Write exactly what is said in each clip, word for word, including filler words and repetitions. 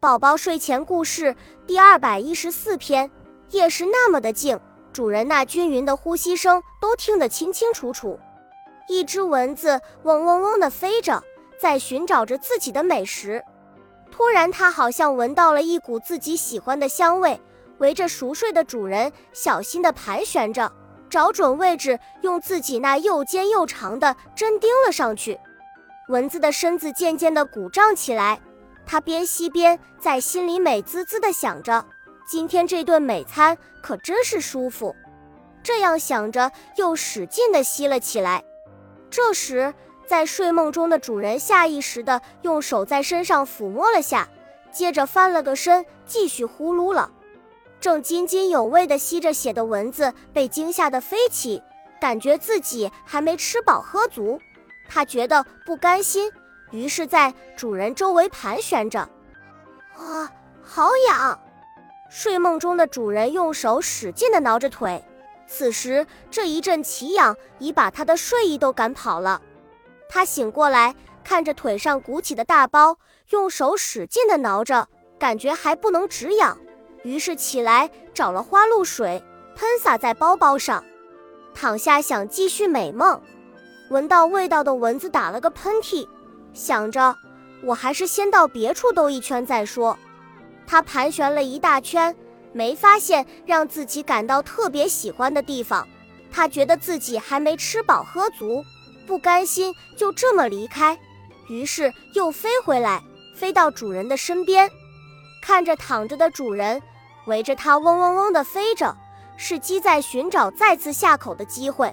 宝宝睡前故事第二百一十四篇。夜是那么的静，主人那均匀的呼吸声都听得清清楚楚。一只蚊子嗡嗡嗡地飞着，在寻找着自己的美食。突然它好像闻到了一股自己喜欢的香味，围着熟睡的主人小心地盘旋着，找准位置，用自己那又尖又长的针钉了上去。蚊子的身子渐渐地鼓胀起来，他边吸边在心里美滋滋地想着，今天这顿美餐可真是舒服。这样想着，又使劲地吸了起来。这时，在睡梦中的主人下意识地用手在身上抚摸了下，接着翻了个身，继续呼噜了。正津津有味地吸着血的蚊子被惊吓得飞起，感觉自己还没吃饱喝足，他觉得不甘心，于是在主人周围盘旋着。啊，好痒！睡梦中的主人用手使劲地挠着腿，此时这一阵奇痒已把他的睡意都赶跑了。他醒过来，看着腿上鼓起的大包，用手使劲地挠着，感觉还不能止痒，于是起来找了花露水喷洒在包包上，躺下想继续美梦。闻到味道的蚊子打了个喷嚏，想着我还是先到别处兜一圈再说。他盘旋了一大圈，没发现让自己感到特别喜欢的地方，他觉得自己还没吃饱喝足，不甘心就这么离开，于是又飞回来，飞到主人的身边。看着躺着的主人，围着他嗡嗡嗡地飞着，是鸡在寻找再次下口的机会。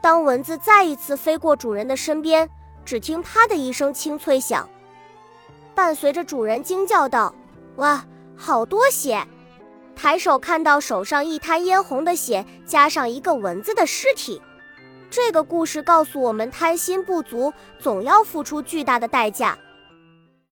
当蚊子再一次飞过主人的身边，只听啪的一声清脆响，伴随着主人惊叫道：哇，好多血！抬手看到手上一滩嫣红的血，加上一个蚊子的尸体。这个故事告诉我们，贪心不足总要付出巨大的代价。